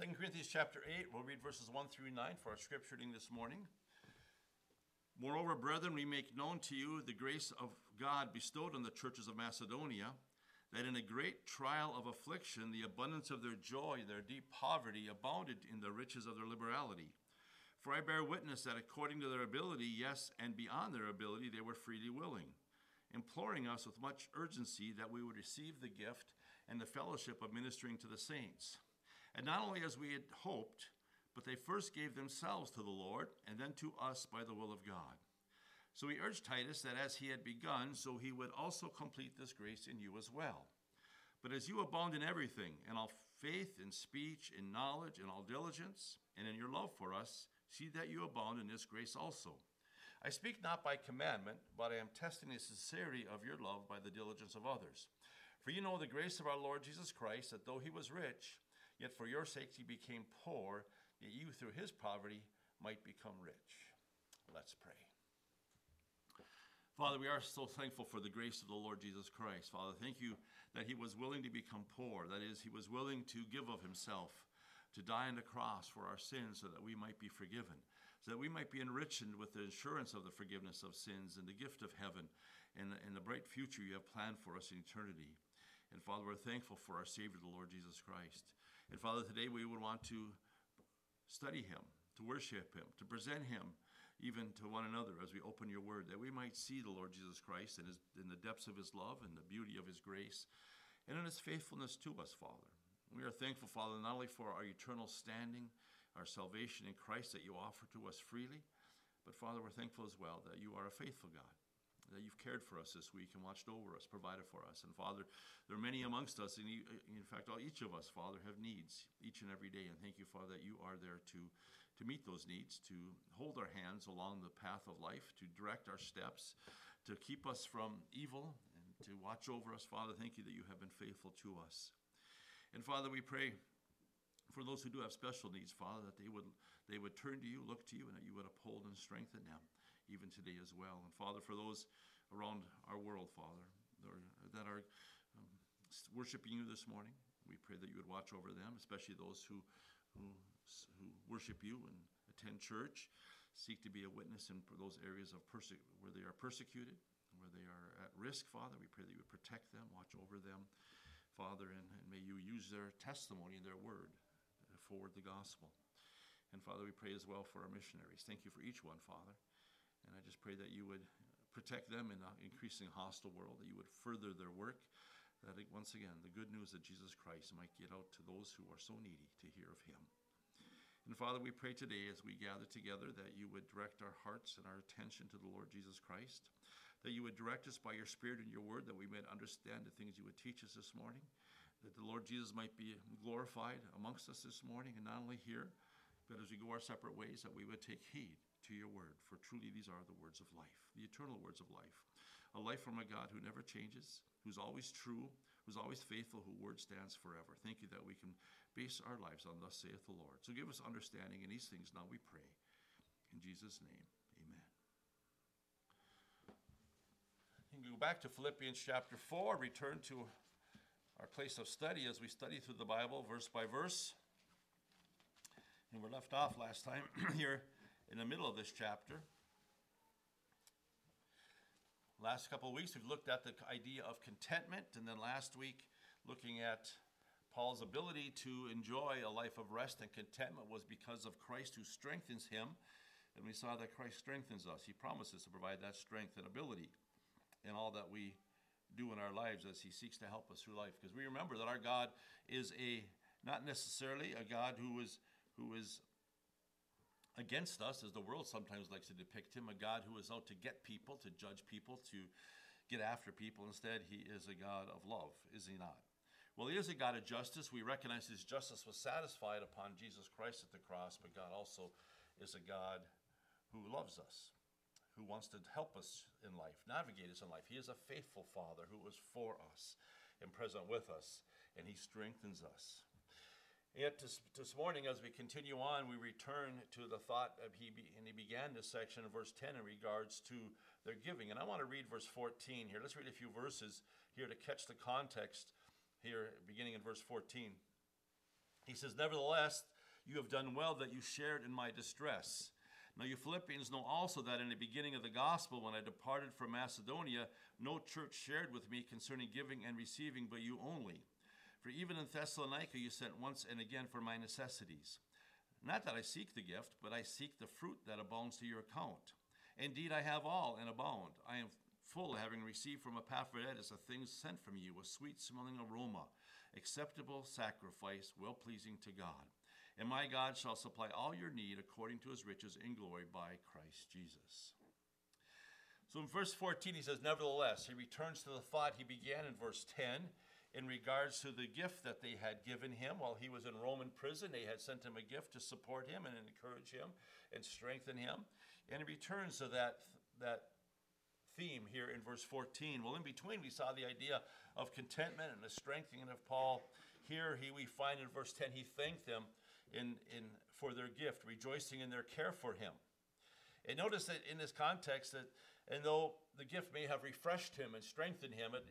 2 Corinthians chapter 8, we'll read verses 1 through 9 for our scripture reading this morning. Moreover, brethren, we make known to you the grace of God bestowed on the churches of Macedonia, that in a great trial of affliction, the abundance of their joy and their deep poverty abounded in the riches of their liberality. For I bear witness that according to their ability, yes, and beyond their ability, they were freely willing, imploring us with much urgency that we would receive the gift and the fellowship of ministering to the saints. And not only as we had hoped, but they first gave themselves to the Lord and then to us by the will of God. So he urged Titus that as he had begun, so he would also complete this grace in you as well. But as you abound in everything, in all faith, in speech, in knowledge, in all diligence, and in your love for us, see that you abound in this grace also. I speak not by commandment, but I am testing the sincerity of your love by the diligence of others. For you know the grace of our Lord Jesus Christ, that though he was rich, yet for your sakes he became poor, that you through his poverty might become rich. Let's pray. Father, we are so thankful for the grace of the Lord Jesus Christ. Father, thank you that he was willing to become poor. That is, he was willing to give of himself, to die on the cross for our sins so that we might be forgiven, so that we might be enriched with the assurance of the forgiveness of sins and the gift of heaven and the bright future you have planned for us in eternity. And Father, we're thankful for our Savior, the Lord Jesus Christ. And Father, today we would want to study him, to worship him, to present him even to one another as we open your word, that we might see the Lord Jesus Christ in the depths of his love and the beauty of his grace and in his faithfulness to us, Father. We are thankful, Father, not only for our eternal standing, our salvation in Christ that you offer to us freely, but, Father, we're thankful as well that you are a faithful God, that you've cared for us this week and watched over us, provided for us. And, Father, there are many amongst us, and in fact, each of us, Father, have needs each and every day. And thank you, Father, that you are there to meet those needs, to hold our hands along the path of life, to direct our steps, to keep us from evil, and to watch over us. Father, thank you that you have been faithful to us. And, Father, we pray for those who do have special needs, Father, that they would turn to you, look to you, and that you would uphold and strengthen them, even today as well. And, Father, for those around our world, Father, that are worshiping you this morning, we pray that you would watch over them, especially those who worship you and attend church, seek to be a witness in those areas of where they are persecuted, where they are at risk, Father. We pray that you would protect them, watch over them, Father, and may you use their testimony and their word to forward the gospel. And, Father, we pray as well for our missionaries. Thank you for each one, Father. And I just pray that you would protect them in an increasing hostile world, that you would further their work, that, once again, the good news of Jesus Christ might get out to those who are so needy to hear of him. And, Father, we pray today as we gather together that you would direct our hearts and our attention to the Lord Jesus Christ, that you would direct us by your Spirit and your word, that we might understand the things you would teach us this morning, that the Lord Jesus might be glorified amongst us this morning, and not only here, but as we go our separate ways, that we would take heed to your word, for truly these are the words of life, the eternal words of life, a life from a God who never changes, who's always true, who's always faithful, whose word stands forever. Thank you that we can base our lives on thus saith the Lord. So give us understanding in these things now we pray. In Jesus' name, amen. You can go back to Philippians chapter 4, return to our place of study as we study through the Bible verse by verse. And we're left off last time here in the middle of this chapter. Last couple of weeks, we've looked at the idea of contentment, and then last week, looking at Paul's ability to enjoy a life of rest and contentment was because of Christ who strengthens him, and we saw that Christ strengthens us. He promises to provide that strength and ability in all that we do in our lives as he seeks to help us through life, because we remember that our God is not necessarily a God who is against us, as the world sometimes likes to depict him, a God who is out to get people, to judge people, to get after people. Instead, he is a God of love, is he not? Well, he is a God of justice. We recognize his justice was satisfied upon Jesus Christ at the cross, but God also is a God who loves us, who wants to help us in life, navigate us in life. He is a faithful Father who is for us and present with us, and he strengthens us. Yet this morning, as we continue on, we return to the thought of he began this section in verse 10 in regards to their giving. And I want to read verse 14 here. Let's read a few verses here to catch the context here, beginning in verse 14. He says, nevertheless, you have done well that you shared in my distress. Now you Philippians know also that in the beginning of the gospel, when I departed from Macedonia, no church shared with me concerning giving and receiving, but you only. For even in Thessalonica you sent once and again for my necessities. Not that I seek the gift, but I seek the fruit that abounds to your account. Indeed, I have all and abound. I am full, having received from Epaphroditus the things sent from you, a sweet-smelling aroma, acceptable sacrifice, well-pleasing to God. And my God shall supply all your need according to his riches in glory by Christ Jesus. So in verse 14, he says, nevertheless, he returns to the thought he began in verse 10 in regards to the gift that they had given him while he was in Roman prison. They had sent him a gift to support him and encourage him and strengthen him. And he returns to that theme here in verse 14. Well, in between, we saw the idea of contentment and the strengthening of Paul. Here we find in verse 10, he thanked them for their gift, rejoicing in their care for him. And notice that in this context that, and though the gift may have refreshed him and strengthened him, it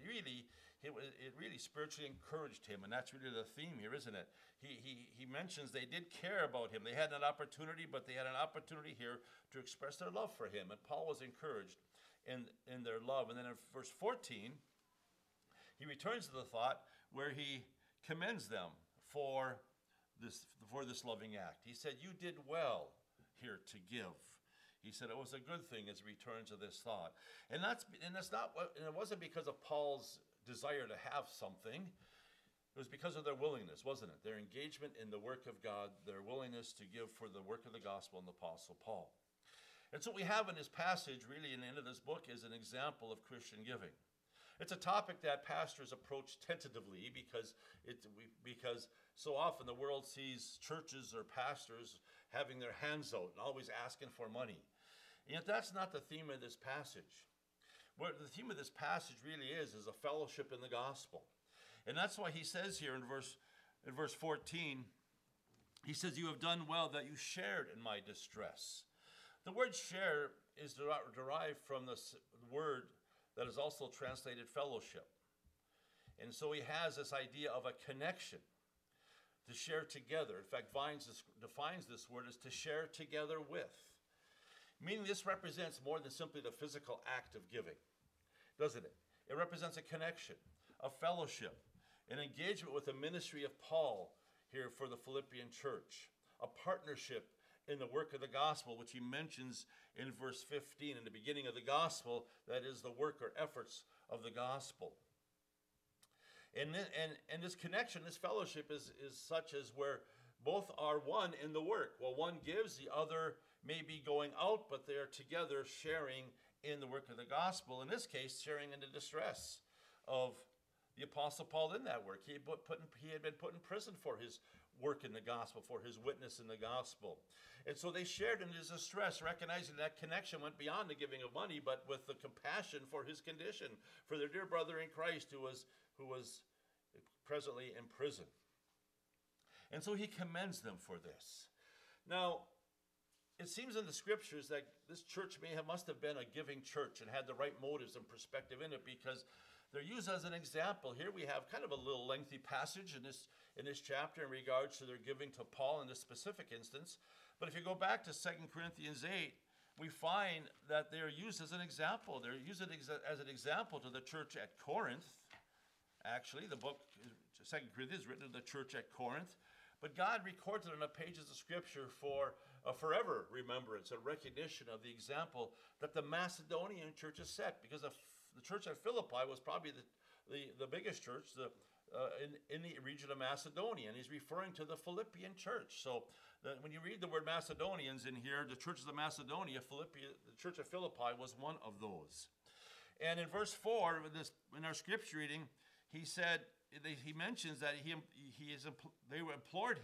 really spiritually encouraged him, and that's really the theme here, isn't it? He mentions they did care about him. They had an opportunity, but they had an opportunity here to express their love for him, and Paul was encouraged in their love. And then in verse 14, he returns to the thought where he commends them for this loving act. He said, you did well here to give. He said it was a good thing as he returns to this thought. And it wasn't because of Paul's desire to have something. It was because of their willingness, wasn't it? Their engagement in the work of God, their willingness to give for the work of the gospel and the Apostle Paul. And so what we have in this passage, really in the end of this book, is an example of Christian giving. It's a topic that pastors approach tentatively because so often the world sees churches or pastors having their hands out and always asking for money. And yet that's not the theme of this passage. What the theme of this passage really is a fellowship in the gospel. And that's why he says here in verse 14, he says, you have done well that you shared in my distress. The word share is derived from this word that is also translated fellowship. And so he has this idea of a connection, to share together. In fact, Vines defines this word as to share together with. Meaning this represents more than simply the physical act of giving, doesn't it? It represents a connection, a fellowship, an engagement with the ministry of Paul here for the Philippian church, a partnership in the work of the gospel, which he mentions in verse 15, in the beginning of the gospel, that is the work or efforts of the gospel. And this connection, this fellowship is such as where both are one in the work. Well, one gives, the other may be going out, but they are together sharing in the work of the gospel. In this case, sharing in the distress of the Apostle Paul in that work. He had been put in prison for his work in the gospel, for his witness in the gospel. And so they shared in his distress, recognizing that connection went beyond the giving of money, but with the compassion for his condition, for their dear brother in Christ who was presently in prison. And so he commends them for this. Now, it seems in the scriptures that this church must have been a giving church and had the right motives and perspective in it, because they're used as an example. Here we have kind of a little lengthy passage in this chapter in regards to their giving to Paul in this specific instance. But if you go back to 2 Corinthians 8, we find that they're used as an example. They're used as an example to the church at Corinth. Actually, the book 2 Corinthians is written to the church at Corinth. But God records it in the pages of Scripture for a forever remembrance and recognition of the example that the Macedonian church has set. Because the church at Philippi was probably the biggest church in the region of Macedonia, and he's referring to the Philippian church. So when you read the word Macedonians in here, the churches of Macedonia, the church of Philippi was one of those. And in verse 4, in our scripture reading, he said, he mentions that they implored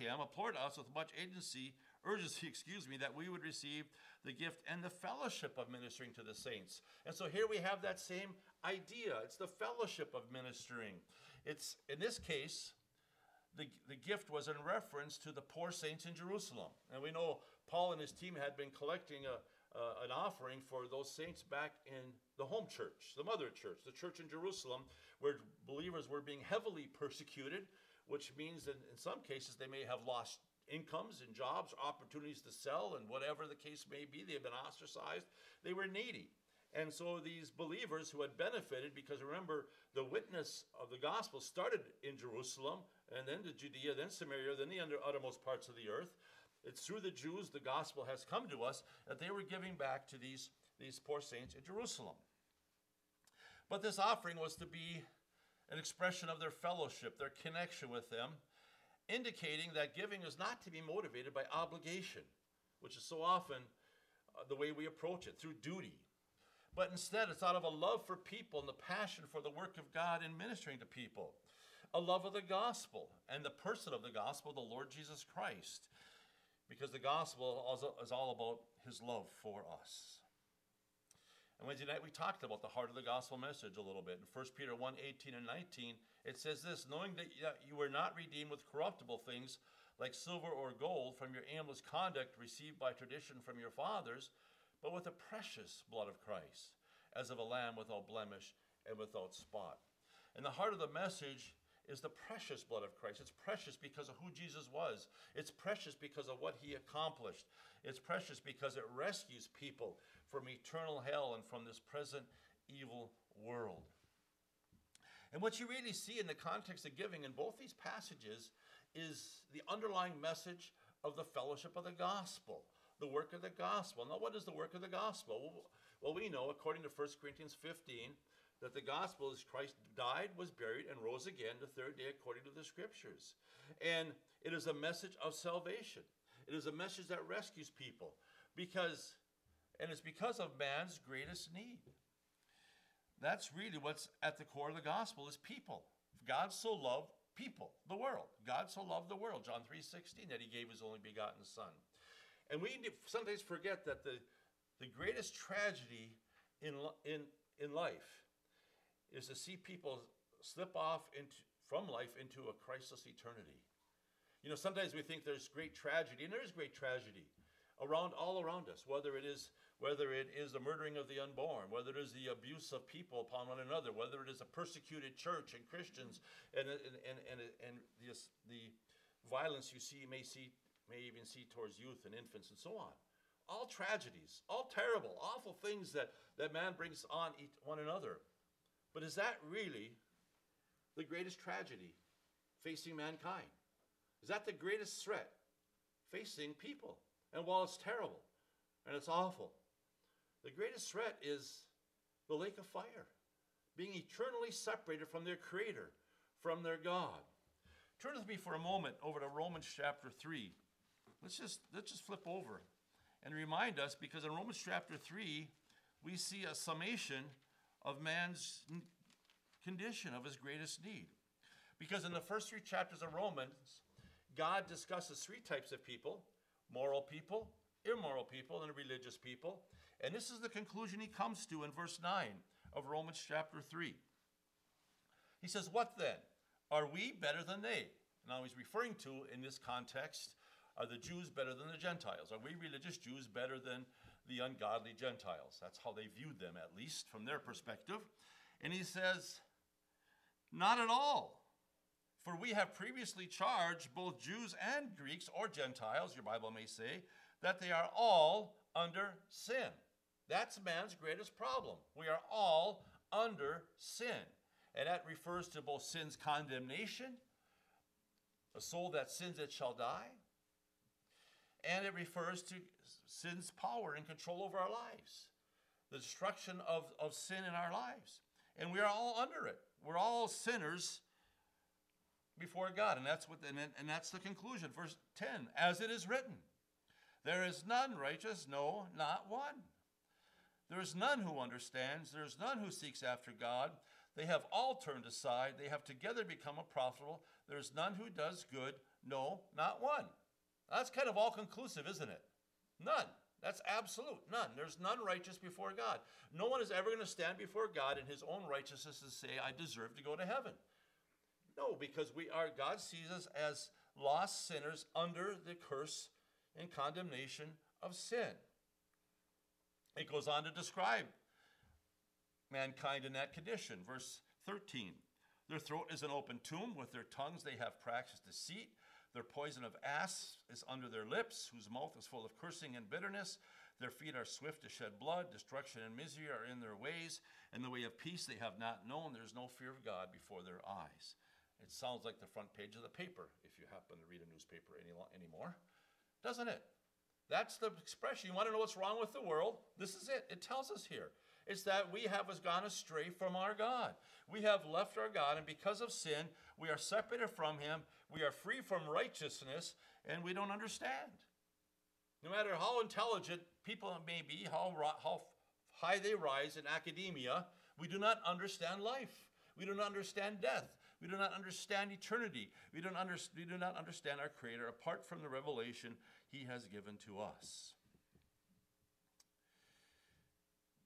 us with much urgency, that we would receive the gift and the fellowship of ministering to the saints. And so here we have that same idea. It's the fellowship of ministering. It's, in this case, the gift was in reference to the poor saints in Jerusalem. And we know Paul and his team had been collecting an offering for those saints back in the home church, the mother church, the church in Jerusalem, where believers were being heavily persecuted, which means that in some cases they may have lost incomes and jobs, opportunities to sell, and whatever the case may be. They've been ostracized. They were needy. And so these believers who had benefited, because remember, the witness of the gospel started in Jerusalem, and then to Judea, then Samaria, then the uttermost parts of the earth. It's through the Jews the gospel has come to us, that they were giving back to these poor saints in Jerusalem. But this offering was to be an expression of their fellowship, their connection with them, indicating that giving is not to be motivated by obligation, which is so often the way we approach it, through duty. But instead, it's out of a love for people and the passion for the work of God in ministering to people, a love of the gospel and the person of the gospel, the Lord Jesus Christ, because the gospel also is all about his love for us. And Wednesday night, we talked about the heart of the gospel message a little bit. In 1 Peter 1, 18 and 19, it says this, knowing that you were not redeemed with corruptible things like silver or gold from your aimless conduct received by tradition from your fathers, but with the precious blood of Christ, as of a lamb without blemish and without spot. And the heart of the message is the precious blood of Christ. It's precious because of who Jesus was. It's precious because of what he accomplished. It's precious because it rescues people from eternal hell and from this present evil world. And what you really see in the context of giving in both these passages is the underlying message of the fellowship of the gospel, the work of the gospel. Now, what is the work of the gospel? Well, we know, according to 1 Corinthians 15, that the gospel is Christ died, was buried, and rose again the third day according to the scriptures. And it is a message of salvation. It is a message that rescues people, and it's because of man's greatest need. That's really what's at the core of the gospel, is people. God so loved people, the world. God so loved the world, John 3:16, that he gave his only begotten son. And we sometimes forget that the greatest tragedy in life is to see people slip off from life into a Christless eternity. You know, sometimes we think there's great tragedy, and there is great tragedy all around us, whether it is the murdering of the unborn, whether it is the abuse of people upon one another, whether it is a persecuted church and Christians, and the violence you may even see towards youth and infants and so on. All tragedies, all terrible, awful things that man brings on one another. But is that really the greatest tragedy facing mankind? Is that the greatest threat facing people? And while it's terrible and it's awful, the greatest threat is the lake of fire, being eternally separated from their Creator, from their God. Turn with me for a moment over to Romans chapter 3. Let's just flip over and remind us, because in Romans chapter 3, we see a summation of man's condition, of his greatest need. Because in the first three chapters of Romans, God discusses three types of people: moral people, immoral people, and religious people. And this is the conclusion he comes to in verse 9 of Romans chapter 3. He says, what then? Are we better than they? Now he's referring to, in this context, are the Jews better than the Gentiles? Are we religious Jews better than the ungodly Gentiles? That's how they viewed them, at least from their perspective. And he says, not at all. For we have previously charged both Jews and Greeks, or Gentiles, your Bible may say, that they are all under sin. That's man's greatest problem. We are all under sin. And that refers to both sin's condemnation, a soul that sins it shall die, and it refers to sin's power and control over our lives, the destruction of sin in our lives. And we are all under it. We're all sinners before God. And that's the conclusion. Verse 10, as it is written, there is none righteous, no, not one. There is none who understands. There is none who seeks after God. They have all turned aside. They have together become unprofitable. There is none who does good, no, not one. That's kind of all-conclusive, isn't it? None. That's absolute. None. There's none righteous before God. No one is ever going to stand before God in his own righteousness and say, I deserve to go to heaven. No, because God sees us as lost sinners under the curse and condemnation of sin. It goes on to describe mankind in that condition. Verse 13. Their throat is an open tomb. With their tongues they have practiced deceit. Their poison of asps is under their lips, whose mouth is full of cursing and bitterness. Their feet are swift to shed blood. Destruction and misery are in their ways. And the way of peace they have not known. There is no fear of God before their eyes. It sounds like the front page of the paper, if you happen to read a newspaper anymore. Doesn't it? That's the expression. You want to know what's wrong with the world? This is it. It tells us here. It's that we have gone astray from our God. We have left our God, and because of sin, we are separated from him. We are free from righteousness, and we don't understand. No matter how intelligent people may be, how high they rise in academia, we do not understand life. We do not understand death. We do not understand eternity. We do not understand our Creator apart from the revelation he has given to us.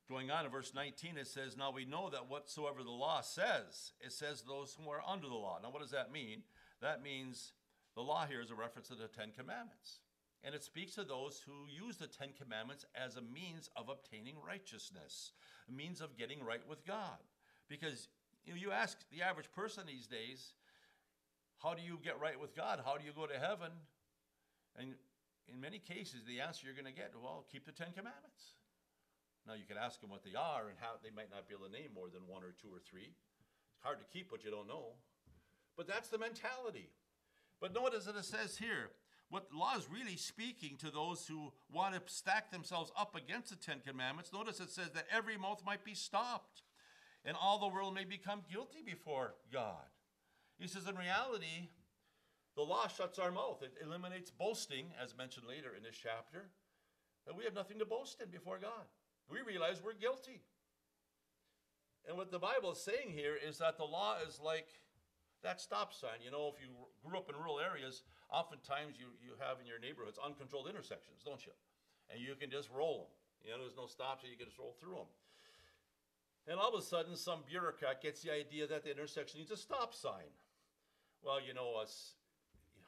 Going on in verse 19, it says, now we know that whatsoever the law says, it says those who are under the law. Now what does that mean? That means the law here is a reference to the Ten Commandments. And it speaks to those who use the Ten Commandments as a means of obtaining righteousness, a means of getting right with God. Because you ask the average person these days, how do you get right with God? How do you go to heaven? And in many cases, the answer you're going to get, well, keep the Ten Commandments. Now, you can ask them what they are and how they might not be able to name more than one or two or three. It's hard to keep what you don't know. But that's the mentality. But notice that it says here, what the law is really speaking to those who want to stack themselves up against the Ten Commandments. Notice it says that every mouth might be stopped, and all the world may become guilty before God. He says, in reality, the law shuts our mouth. It eliminates boasting, as mentioned later in this chapter, that we have nothing to boast in before God. We realize we're guilty. And what the Bible is saying here is that the law is like that stop sign. You know, if you grew up in rural areas, oftentimes you have in your neighborhoods uncontrolled intersections, don't you? And you can just roll them. You know, there's no stops, so you can just roll through them. And all of a sudden, some bureaucrat gets the idea that the intersection needs a stop sign. Well, you know, us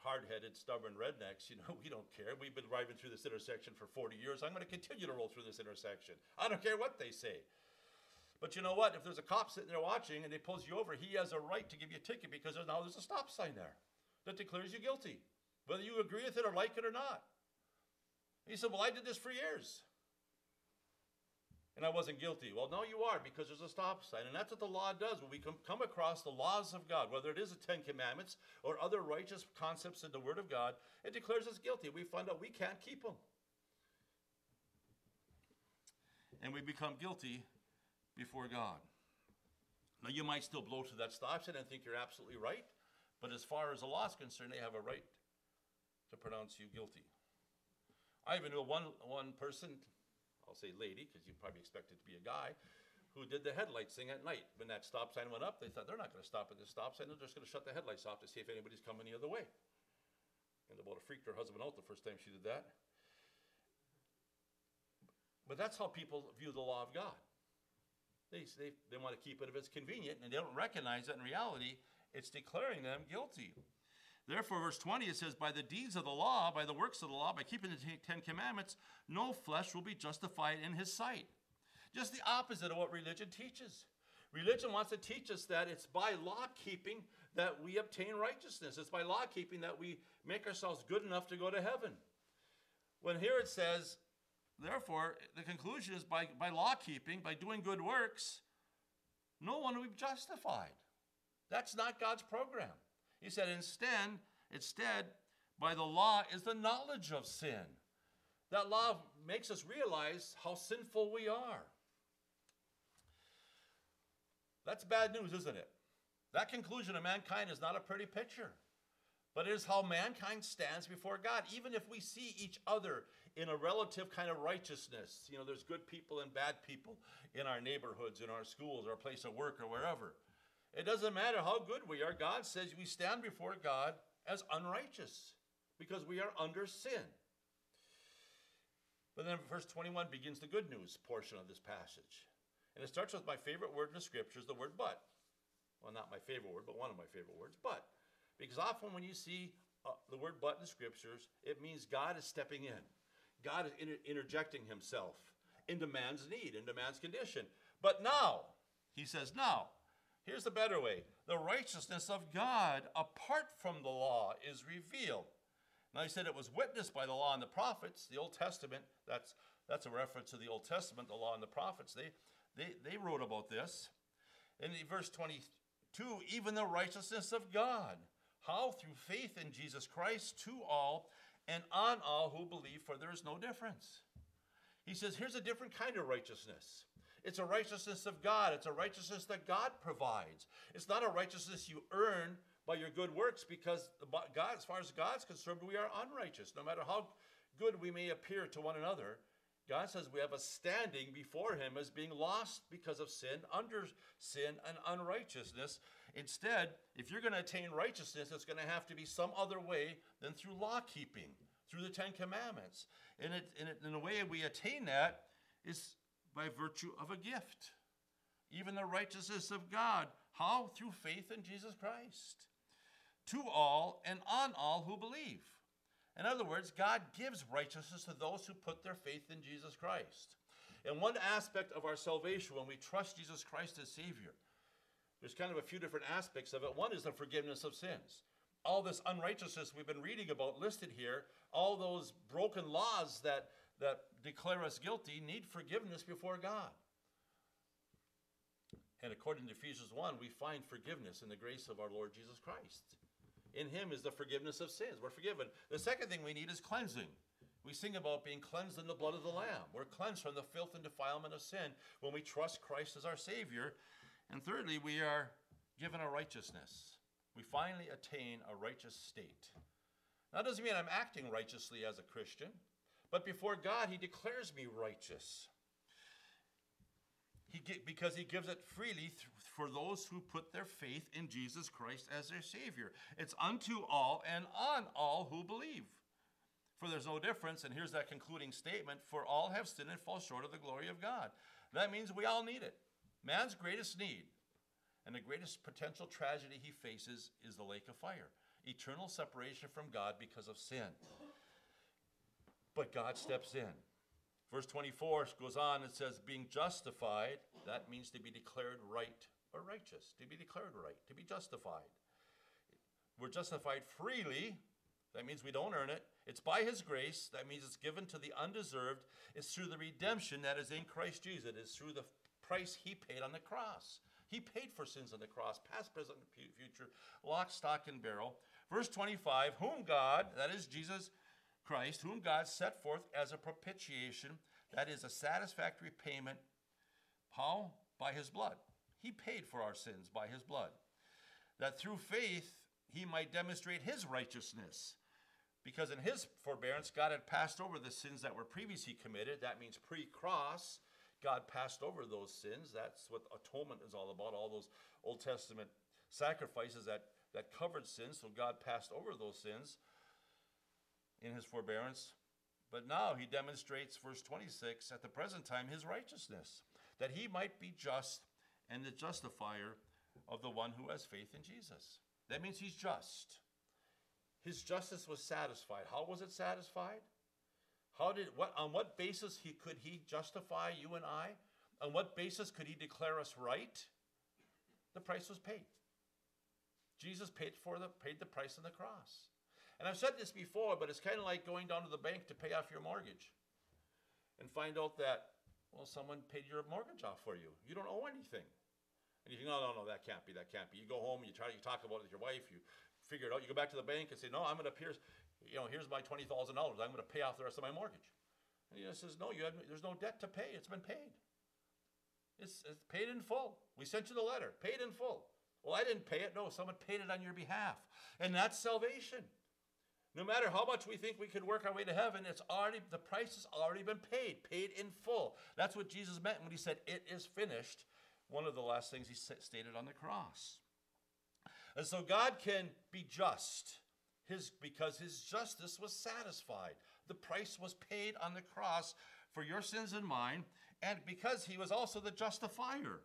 hard-headed, stubborn rednecks, you know, we don't care. We've been driving through this intersection for 40 years. I'm going to continue to roll through this intersection. I don't care what they say. But you know what? If there's a cop sitting there watching and he pulls you over, he has a right to give you a ticket because now there's a stop sign there that declares you guilty, whether you agree with it or like it or not. He said, well, I did this for years, and I wasn't guilty. Well, no, you are, because there's a stop sign. And that's what the law does. When we come across the laws of God, whether it is the Ten Commandments or other righteous concepts in the Word of God, it declares us guilty. We find out we can't keep them. And we become guilty before God. Now, you might still blow to that stop sign and think you're absolutely right. But as far as the law is concerned, they have a right to pronounce you guilty. I even knew one person, I'll say lady, because you probably expect it to be a guy, who did the headlights thing at night. When that stop sign went up, they thought, they're not going to stop at this stop sign. They're just going to shut the headlights off to see if anybody's coming the other way. And about freaked her husband out the first time she did that. But that's how people view the law of God. They want to keep it if it's convenient, and they don't recognize that in reality, it's declaring them guilty. Therefore, verse 20, it says, by the deeds of the law, by the works of the law, by keeping the Ten Commandments, no flesh will be justified in his sight. Just the opposite of what religion teaches. Religion wants to teach us that it's by law keeping that we obtain righteousness. It's by law keeping that we make ourselves good enough to go to heaven. When here it says, therefore, the conclusion is by law keeping, by doing good works, no one will be justified. That's not God's program. He said, instead, by the law is the knowledge of sin. That law makes us realize how sinful we are. That's bad news, isn't it? That conclusion of mankind is not a pretty picture. But it is how mankind stands before God. Even if we see each other in a relative kind of righteousness. You know, there's good people and bad people in our neighborhoods, in our schools, our place of work, or wherever. It doesn't matter how good we are. God says we stand before God as unrighteous because we are under sin. But then verse 21 begins the good news portion of this passage. And it starts with my favorite word in the Scriptures, the word but. Well, not my favorite word, but one of my favorite words, but. Because often when you see the word but in the Scriptures, it means God is stepping in. God is interjecting himself into man's need, into man's condition. But now, he says now. Here's the better way. The righteousness of God apart from the law is revealed. Now, he said it was witnessed by the law and the prophets. The Old Testament, that's a reference to the Old Testament, the law and the prophets. They wrote about this. In verse 22, even the righteousness of God, how through faith in Jesus Christ to all and on all who believe, for there is no difference. He says, here's a different kind of righteousness. It's a righteousness of God. It's a righteousness that God provides. It's not a righteousness you earn by your good works, because God, as far as God's concerned, we are unrighteous. No matter how good we may appear to one another, God says we have a standing before him as being lost because of sin, under sin and unrighteousness. Instead, if you're going to attain righteousness, it's going to have to be some other way than through law keeping, through the Ten Commandments. And the way we attain that is by virtue of a gift. Even the righteousness of God. How? Through faith in Jesus Christ. To all and on all who believe. In other words, God gives righteousness to those who put their faith in Jesus Christ. And one aspect of our salvation, when we trust Jesus Christ as Savior, there's kind of a few different aspects of it. One is the forgiveness of sins. All this unrighteousness we've been reading about listed here, all those broken laws that declare us guilty need forgiveness before God. And according to Ephesians 1, we find forgiveness in the grace of our Lord Jesus Christ. In him is the forgiveness of sins. We're forgiven. The second thing we need is cleansing. We sing about being cleansed in the blood of the Lamb. We're cleansed from the filth and defilement of sin when we trust Christ as our Savior. And thirdly, we are given a righteousness. We finally attain a righteous state. Now, that doesn't mean I'm acting righteously as a Christian, but before God, he declares me righteous. Because he gives it freely for those who put their faith in Jesus Christ as their Savior. It's unto all and on all who believe. For there's no difference, and here's that concluding statement, for all have sinned and fall short of the glory of God. That means we all need it. Man's greatest need and the greatest potential tragedy he faces is the lake of fire. Eternal separation from God because of sin. But God steps in. Verse 24 goes on and says, being justified, that means to be declared right or righteous, to be declared right, to be justified. We're justified freely. That means we don't earn it. It's by his grace. That means it's given to the undeserved. It's through the redemption that is in Christ Jesus. It is through the price he paid on the cross. He paid for sins on the cross, past, present, and future, lock, stock, and barrel. Verse 25, whom God, that is Jesus Christ, whom God set forth as a propitiation, that is a satisfactory payment. How? By his blood. He paid for our sins by his blood. That through faith, he might demonstrate his righteousness. Because in his forbearance, God had passed over the sins that were previously committed. That means pre-cross, God passed over those sins. That's what atonement is all about, all those Old Testament sacrifices that covered sins. So God passed over those sins in his forbearance. But now he demonstrates, verse 26, at the present time, his righteousness, that he might be just and the justifier of the one who has faith in Jesus. That means he's just. His justice was satisfied. How was it satisfied? On what basis could he justify you and I? On what basis could he declare us right? The price was paid. Jesus paid the price on the cross. And I've said this before, but it's kind of like going down to the bank to pay off your mortgage and find out that, well, someone paid your mortgage off for you. You don't owe anything. And you think, no, that can't be. You go home, you talk about it with your wife, you figure it out. You go back to the bank and say, no, I'm going to here's my $20,000. I'm going to pay off the rest of my mortgage. And he just says, no, there's no debt to pay. It's been paid. It's paid in full. We sent you the letter, paid in full. Well, I didn't pay it. No, someone paid it on your behalf. And that's salvation. No matter how much we think we could work our way to heaven, the price has already been paid in full. That's what Jesus meant when he said, it is finished. One of the last things he stated on the cross. And so God can be just because his justice was satisfied. The price was paid on the cross for your sins and mine, and because he was also the justifier.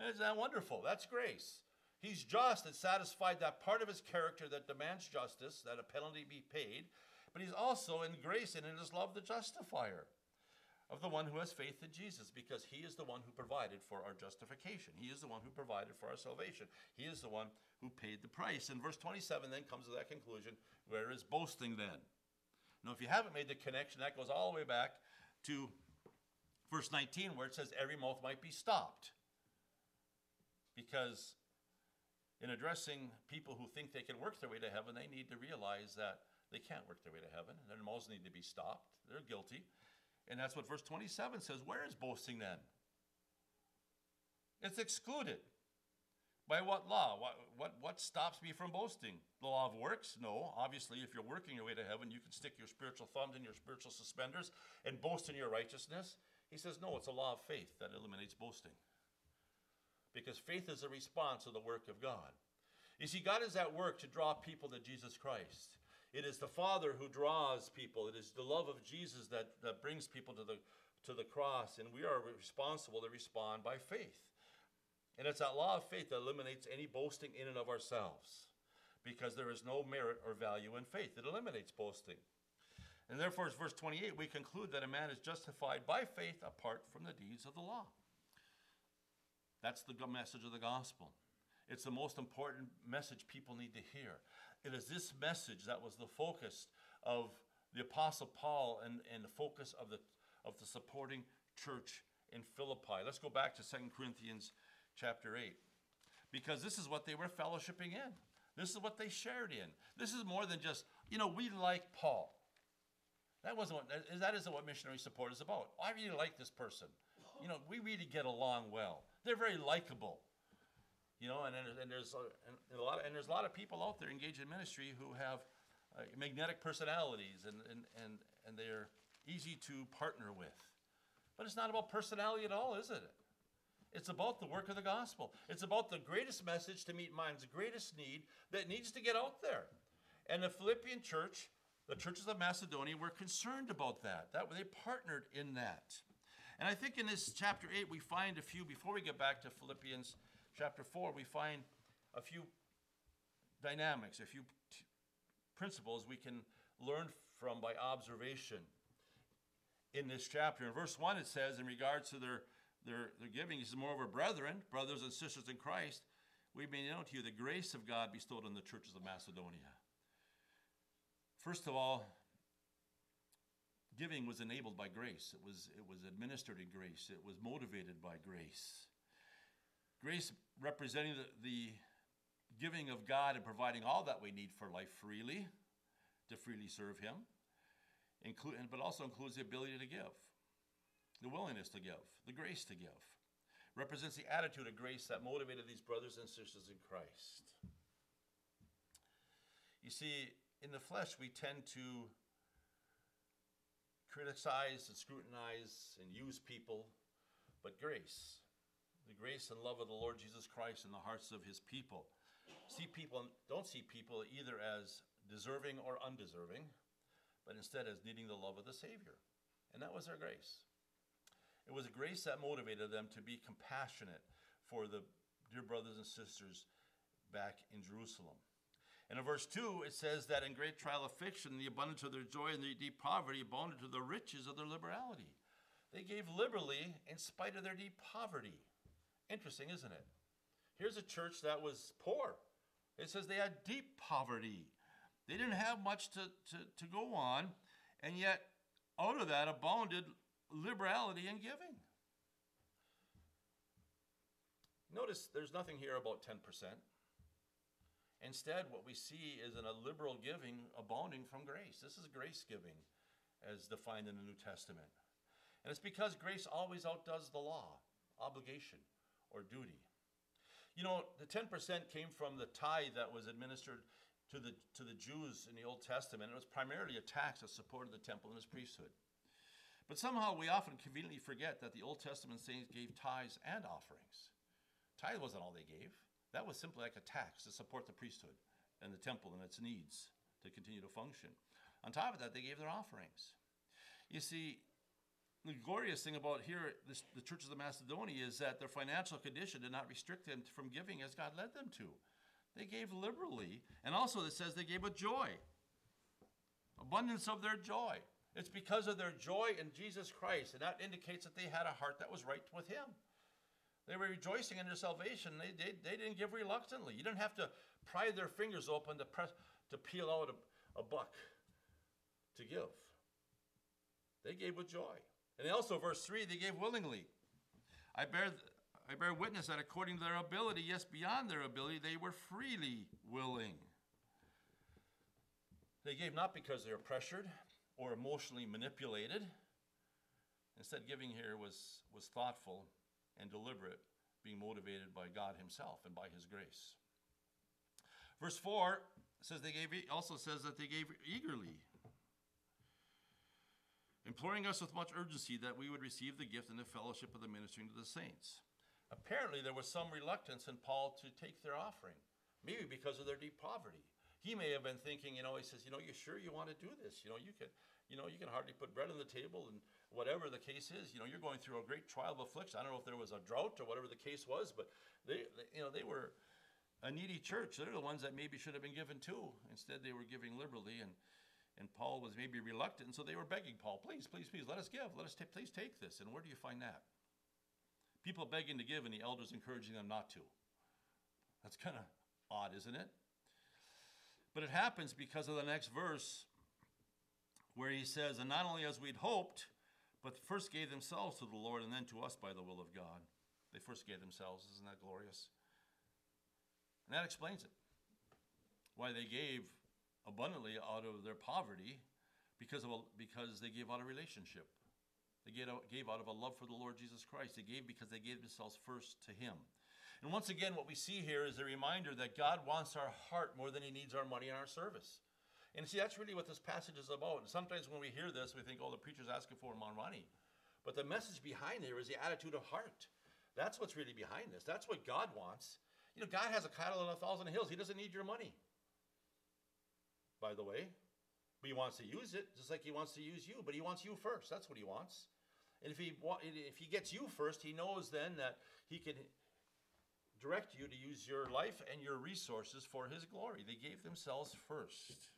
Isn't that wonderful? That's grace. He's just and satisfied that part of his character that demands justice, that a penalty be paid. But he's also in grace and in his love the justifier. of the one who has faith in Jesus, because he is the one who provided for our justification. He is the one who provided for our salvation. He is the one who paid the price. And verse 27 then comes to that conclusion, where is boasting then? Now, if you haven't made the connection, that goes all the way back to verse 19, where it says every mouth might be stopped. Because in addressing people who think they can work their way to heaven, they need to realize that they can't work their way to heaven. Their mouths need to be stopped. They're guilty. And that's what verse 27 says. Where is boasting then? It's excluded. By what law? What stops me from boasting? The law of works? No. Obviously, if you're working your way to heaven, you can stick your spiritual thumbs in your spiritual suspenders and boast in your righteousness. He says, no, it's a law of faith that eliminates boasting. Because faith is a response to the work of God. You see, God is at work to draw people to Jesus Christ. It is the Father who draws people. It is the love of Jesus that brings people to the cross. And we are responsible to respond by faith. And it's that law of faith that eliminates any boasting in and of ourselves, because there is no merit or value in faith. It eliminates boasting. And therefore, as verse 28, we conclude that a man is justified by faith apart from the deeds of the law. That's the message of the gospel. It's the most important message people need to hear. It is this message that was the focus of the Apostle Paul and the focus of the supporting church in Philippi. Let's go back to 2 Corinthians chapter 8, because this is what they were fellowshipping in. This is what they shared in. This is more than just, we like Paul. That isn't what missionary support is about. I really like this person. We really get along well. They're very likable. There's a lot of people out there engaged in ministry who have magnetic personalities and they're easy to partner with. But it's not about personality at all, is it? It's about the work of the gospel. It's about the greatest message to meet man's greatest need that needs to get out there. And the Philippian church, the churches of Macedonia, were concerned about that. They partnered in that. And I think in this chapter 8, we find a few, before we get back to Philippians chapter 4, we find a few dynamics, a few principles we can learn from by observation in this chapter. In verse 1, it says, in regards to their giving, is moreover, brothers and sisters in Christ, we may know to you the grace of God bestowed on the churches of Macedonia. First of all, giving was enabled by grace. It was administered in grace. It was motivated by grace. Grace representing the giving of God and providing all that we need for life freely, to freely serve Him, but also includes the ability to give. The willingness to give, the grace to give, represents the attitude of grace that motivated these brothers and sisters in Christ. You see, in the flesh, we tend to criticize and scrutinize and use people, but grace, the grace and love of the Lord Jesus Christ in the hearts of His people. Don't see people either as deserving or undeserving, but instead as needing the love of the Savior. And that was their grace. It was a grace that motivated them to be compassionate for the dear brothers and sisters back in Jerusalem. And in verse 2, it says that in great trial of affliction, the abundance of their joy and their deep poverty abounded to the riches of their liberality. They gave liberally in spite of their deep poverty. Interesting, isn't it? Here's a church that was poor. It says they had deep poverty. They didn't have much to go on, and yet out of that abounded liberality in giving. Notice there's nothing here about 10%. Instead, what we see is a liberal giving abounding from grace. This is grace giving as defined in the New Testament. And it's because grace always outdoes the law, obligation, or duty. The 10% came from the tithe that was administered to the Jews in the Old Testament. It was primarily a tax that supported the temple and its priesthood. But somehow we often conveniently forget that the Old Testament saints gave tithes and offerings. Tithe wasn't all they gave. That was simply like a tax to support the priesthood and the temple and its needs to continue to function. On top of that, they gave their offerings. You see, the glorious thing about here, the churches of Macedonia, is that their financial condition did not restrict them from giving as God led them to. They gave liberally, and also it says they gave with joy. Abundance of their joy. It's because of their joy in Jesus Christ. And that indicates that they had a heart that was right with him. They were rejoicing in their salvation. They didn't give reluctantly. You didn't have to pry their fingers open to peel out a buck to give. They gave with joy. And also, verse 3, they gave willingly. I bear witness that according to their ability, yes, beyond their ability, they were freely willing. They gave not because they were pressured or emotionally manipulated. Instead, giving here was thoughtful and deliberate, being motivated by God himself and by his grace. Verse 4 says they gave eagerly, imploring us with much urgency that we would receive the gift and the fellowship of the ministering to the saints. Apparently, there was some reluctance in Paul to take their offering, maybe because of their deep poverty. He may have been thinking, he says, you sure you want to do this? You can hardly put bread on the table, and whatever the case is, you're going through a great trial of affliction. I don't know if there was a drought or whatever the case was, but they were a needy church. They're the ones that maybe should have been given to. Instead, they were giving liberally, and Paul was maybe reluctant, and so they were begging Paul, please, please, please, let us give. Let us please take this. And where do you find that? People begging to give and the elders encouraging them not to. That's kind of odd, isn't it? But it happens because of the next verse where he says, and not only as we'd hoped, but first gave themselves to the Lord and then to us by the will of God. They first gave themselves. Isn't that glorious? And that explains it. Why they gave abundantly out of their poverty, because they gave out of relationship. They gave out of a love for the Lord Jesus Christ. They gave because they gave themselves first to him. And once again, what we see here is a reminder that God wants our heart more than he needs our money and our service. And see, that's really what this passage is about. And sometimes when we hear this, we think, the preacher's asking for more money. But the message behind there is the attitude of heart. That's what's really behind this. That's what God wants. God has a cattle on 1,000 hills. He doesn't need your money, by the way. But he wants to use it, just like he wants to use you. But he wants you first. That's what he wants. And if he gets you first, he knows then that he can direct you to use your life and your resources for his glory. They gave themselves first.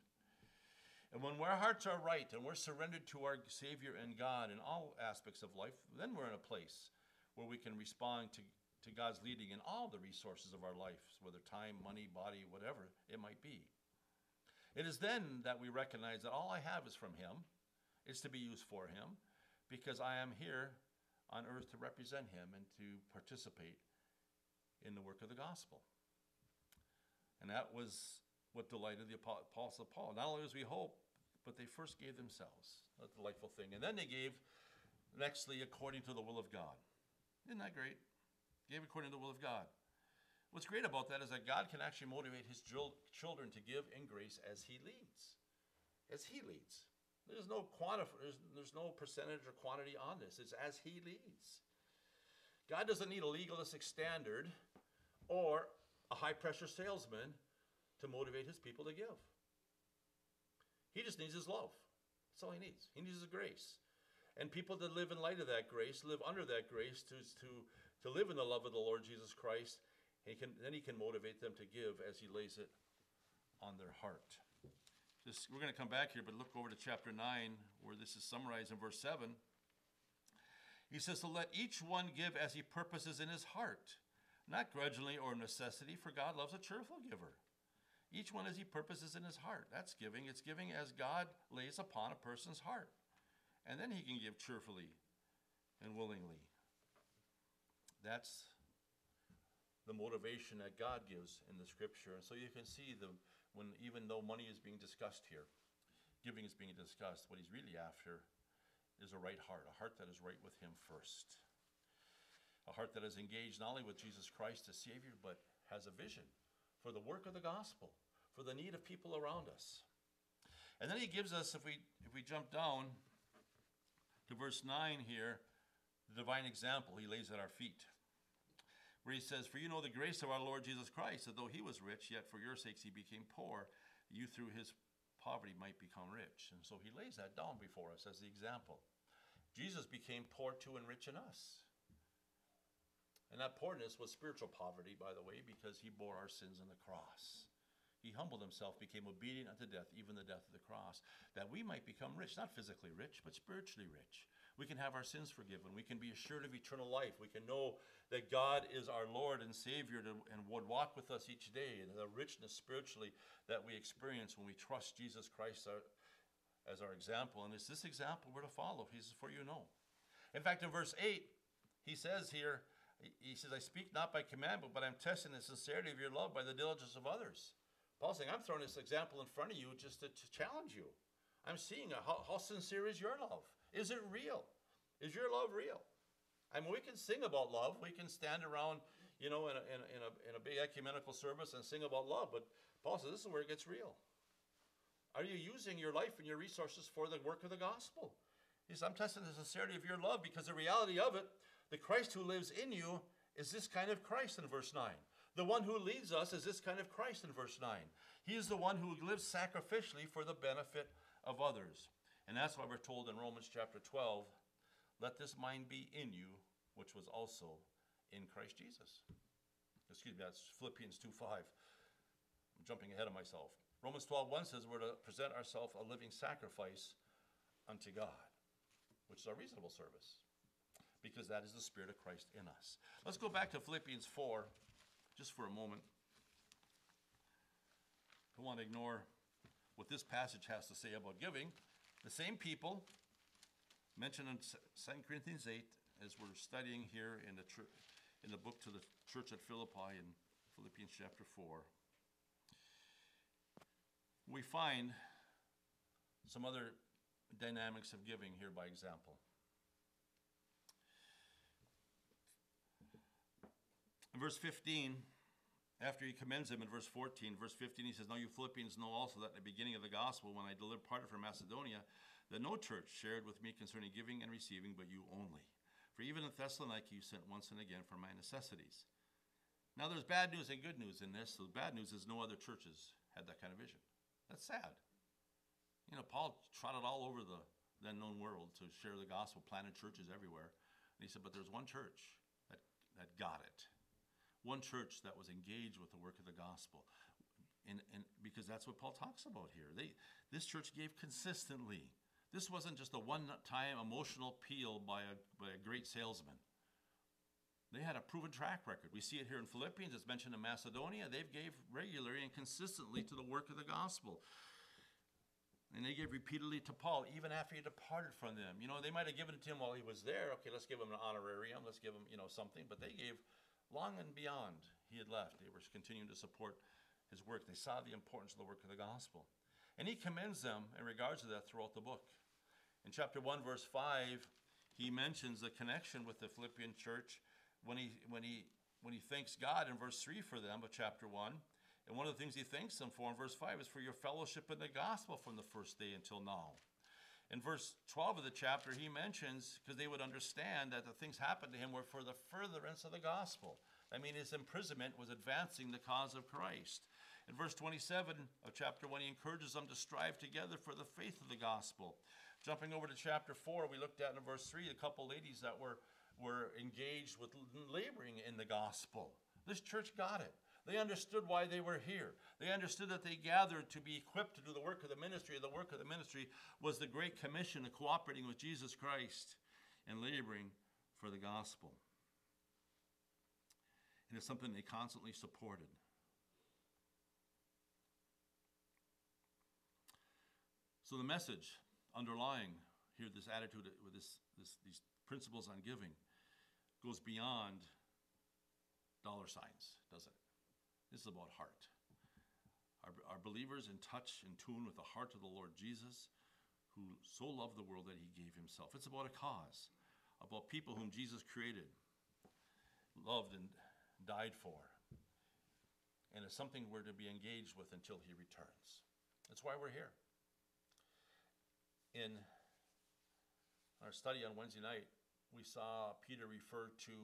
And when our hearts are right and we're surrendered to our Savior and God in all aspects of life, then we're in a place where we can respond to God's leading in all the resources of our life, whether time, money, body, whatever it might be. It is then that we recognize that all I have is from him. It's to be used for him, because I am here on earth to represent him and to participate in the work of the gospel. And that was what delighted the Apostle Paul. Not only as we hope, but they first gave themselves. That's a delightful thing. And then they gave, nextly, according to the will of God. Isn't that great? Gave according to the will of God. What's great about that is that God can actually motivate his children to give in grace as he leads. As he leads. There's no there's no percentage or quantity on this. It's as he leads. God doesn't need a legalistic standard or a high-pressure salesman to motivate his people to give. He just needs his love. That's all he needs. He needs his grace. And people that live in light of that grace, live under that grace, to live in the love of the Lord Jesus Christ, then he can motivate them to give as he lays it on their heart. We're going to come back here, but look over to chapter 9, where this is summarized in verse 7. He says, so let each one give as he purposes in his heart, not grudgingly or necessity, for God loves a cheerful giver. Each one as he purposes in his heart. That's giving. It's giving as God lays upon a person's heart. And then he can give cheerfully and willingly. That's the motivation that God gives in the Scripture. And so you can see even though money is being discussed here, giving is being discussed, what he's really after is a right heart, a heart that is right with him first. A heart that is engaged not only with Jesus Christ as Savior, but has a vision for the work of the gospel, for the need of people around us. And then he gives us, if we jump down to verse 9 here, the divine example he lays at our feet, where he says, for you know the grace of our Lord Jesus Christ, that though he was rich, yet for your sakes he became poor, you through his poverty might become rich. And so he lays that down before us as the example. Jesus became poor to enrich in us. And that poorness was spiritual poverty, by the way, because he bore our sins on the cross. He humbled himself, became obedient unto death, even the death of the cross, that we might become rich, not physically rich, but spiritually rich. We can have our sins forgiven. We can be assured of eternal life. We can know that God is our Lord and Savior and would walk with us each day, and the richness spiritually that we experience when we trust Jesus Christ as our example. And it's this example we're to follow. He says, for you know. In fact, in verse 8, he says here, he says, I speak not by commandment, but I'm testing the sincerity of your love by the diligence of others. Paul's saying, I'm throwing this example in front of you just to challenge you. I'm seeing how sincere is your love? Is it real? Is your love real? I mean, we can sing about love. We can stand around, you know, in a big ecumenical service and sing about love. But Paul says, this is where it gets real. Are you using your life and your resources for the work of the gospel? He says, I'm testing the sincerity of your love, because the reality of it, the Christ who lives in you is this kind of Christ in verse 9. The one who leads us is this kind of Christ in verse 9. He is the one who lives sacrificially for the benefit of others. And that's why we're told in Romans chapter 12, let this mind be in you, which was also in Christ Jesus. Excuse me, that's Philippians 2:5. I'm jumping ahead of myself. Romans 12:1 says we're to present ourselves a living sacrifice unto God, which is our reasonable service, because that is the Spirit of Christ in us. Let's go back to Philippians 4 just for a moment. I want to ignore what this passage has to say about giving. The same people mentioned in 2 Corinthians 8, as we're studying here in the book to the church at Philippi in Philippians chapter 4, we find some other dynamics of giving here by example. In verse 15, after he commends him in verse 14, verse 15, he says, now you Philippians know also that in the beginning of the gospel, when I departed from Macedonia, that no church shared with me concerning giving and receiving, but you only. For even in Thessalonica, you sent once and again for my necessities. Now there's bad news and good news in this. The bad news is no other churches had that kind of vision. That's sad. You know, Paul trotted all over the then known world to share the gospel, planted churches everywhere. And he said, but there's one church that got it. One church that was engaged with the work of the gospel. And because that's what Paul talks about here. This church gave consistently. This wasn't just a one-time emotional appeal by a great salesman. They had a proven track record. We see it here in Philippians. It's mentioned in Macedonia. They gave regularly and consistently to the work of the gospel. And they gave repeatedly to Paul, even after he departed from them. You know, they might have given it to him while he was there. Okay, let's give him an honorarium. Let's give him, you know, something. But they gave long and beyond he had left. They were continuing to support his work. They saw the importance of the work of the gospel. And he commends them in regards to that throughout the book. In chapter 1, verse 5, he mentions the connection with the Philippian church when he thanks God in verse 3 for them of chapter 1. And one of the things he thanks them for in verse 5 is for your fellowship in the gospel from the first day until now. In verse 12 of the chapter, he mentions, because they would understand that the things happened to him were for the furtherance of the gospel. I mean, his imprisonment was advancing the cause of Christ. In verse 27 of chapter 1, he encourages them to strive together for the faith of the gospel. Jumping over to chapter 4, we looked at in verse 3, a couple ladies that were engaged with laboring in the gospel. This church got it. They understood why they were here. They understood that they gathered to be equipped to do the work of the ministry. The work of the ministry was the Great Commission of cooperating with Jesus Christ and laboring for the gospel. And it's something they constantly supported. So the message underlying here, this attitude with these principles on giving, goes beyond dollar signs, doesn't it? This is about heart. Are believers in touch, in tune with the heart of the Lord Jesus, who so loved the world that he gave himself? It's about a cause, about people whom Jesus created, loved, and died for. And it's something we're to be engaged with until he returns. That's why we're here. In our study on Wednesday night, we saw Peter refer to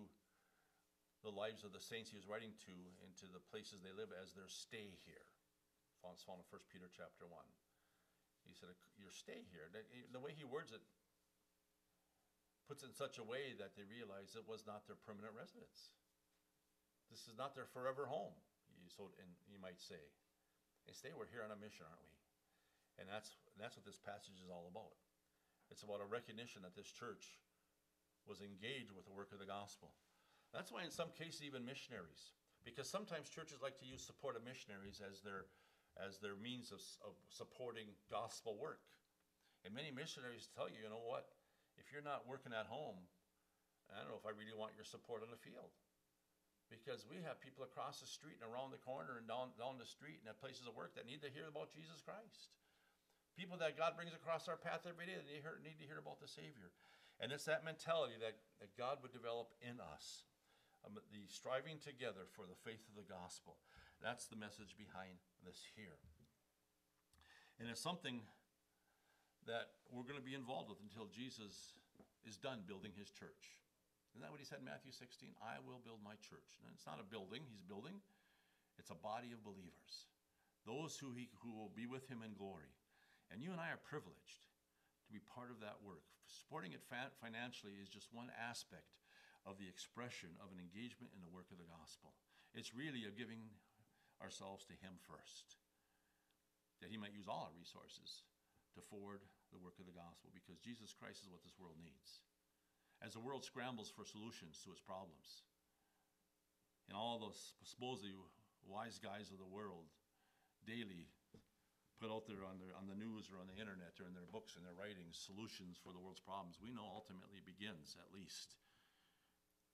the lives of the saints he was writing to and to the places they live as their stay here. It's found in 1 Peter chapter 1. He said, your stay here. The way he words it, puts it in such a way that they realize it was not their permanent residence. This is not their forever home, you might say. They say we're here on a mission, aren't we? And that's what this passage is all about. It's about a recognition that this church was engaged with the work of the gospel. That's why in some cases even missionaries, because sometimes churches like to use support of missionaries as their means of supporting gospel work. And many missionaries tell you, you know what, if you're not working at home, I don't know if I really want your support on the field. Because we have people across the street and around the corner and down the street and at places of work that need to hear about Jesus Christ. People that God brings across our path every day that need to hear about the Savior. And it's that mentality that God would develop in us. The striving together for the faith of the gospel. That's the message behind this here. And it's something that we're going to be involved with until Jesus is done building his church. Isn't that what he said in Matthew 16? I will build my church. And it's not a building he's building. It's a body of believers. Those who will be with him in glory. And you and I are privileged to be part of that work. Supporting it financially is just one aspect of the expression of an engagement in the work of the gospel. It's really a giving ourselves to him first. That he might use all our resources to forward the work of the gospel. Because Jesus Christ is what this world needs. As the world scrambles for solutions to its problems, and all those supposedly wise guys of the world daily put out there on the news or on the internet or in their books and their writings solutions for the world's problems, we know ultimately begins, at least,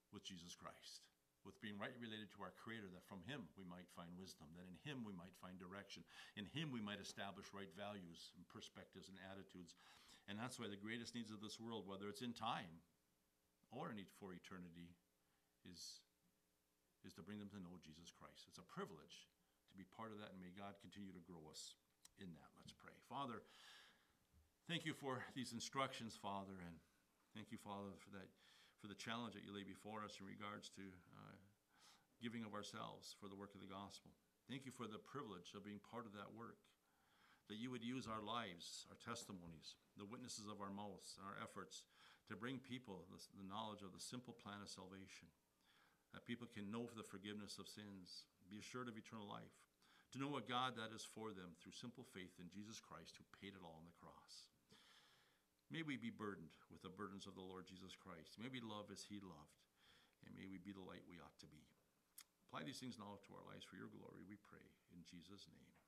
with Jesus Christ, with being rightly related to our Creator, that from him we might find wisdom, that in him we might find direction, in him we might establish right values and perspectives and attitudes. And that's why the greatest needs of this world, whether it's in time or need for eternity, is to bring them to know Jesus Christ. It's a privilege to be part of that, and may God continue to grow us in that. Let's pray. Father, thank you for these instructions, Father, and thank you, Father, for the challenge that you lay before us in regards to giving of ourselves for the work of the gospel. Thank you for the privilege of being part of that work, that you would use our lives, our testimonies, the witnesses of our mouths, our efforts to bring people the knowledge of the simple plan of salvation, that people can know for the forgiveness of sins, be assured of eternal life, to know a God that is for them through simple faith in Jesus Christ who paid it all on the cross. May we be burdened with the burdens of the Lord Jesus Christ. May we love as he loved, and may we be the light we ought to be. Apply these things now to our lives for your glory, we pray in Jesus' name.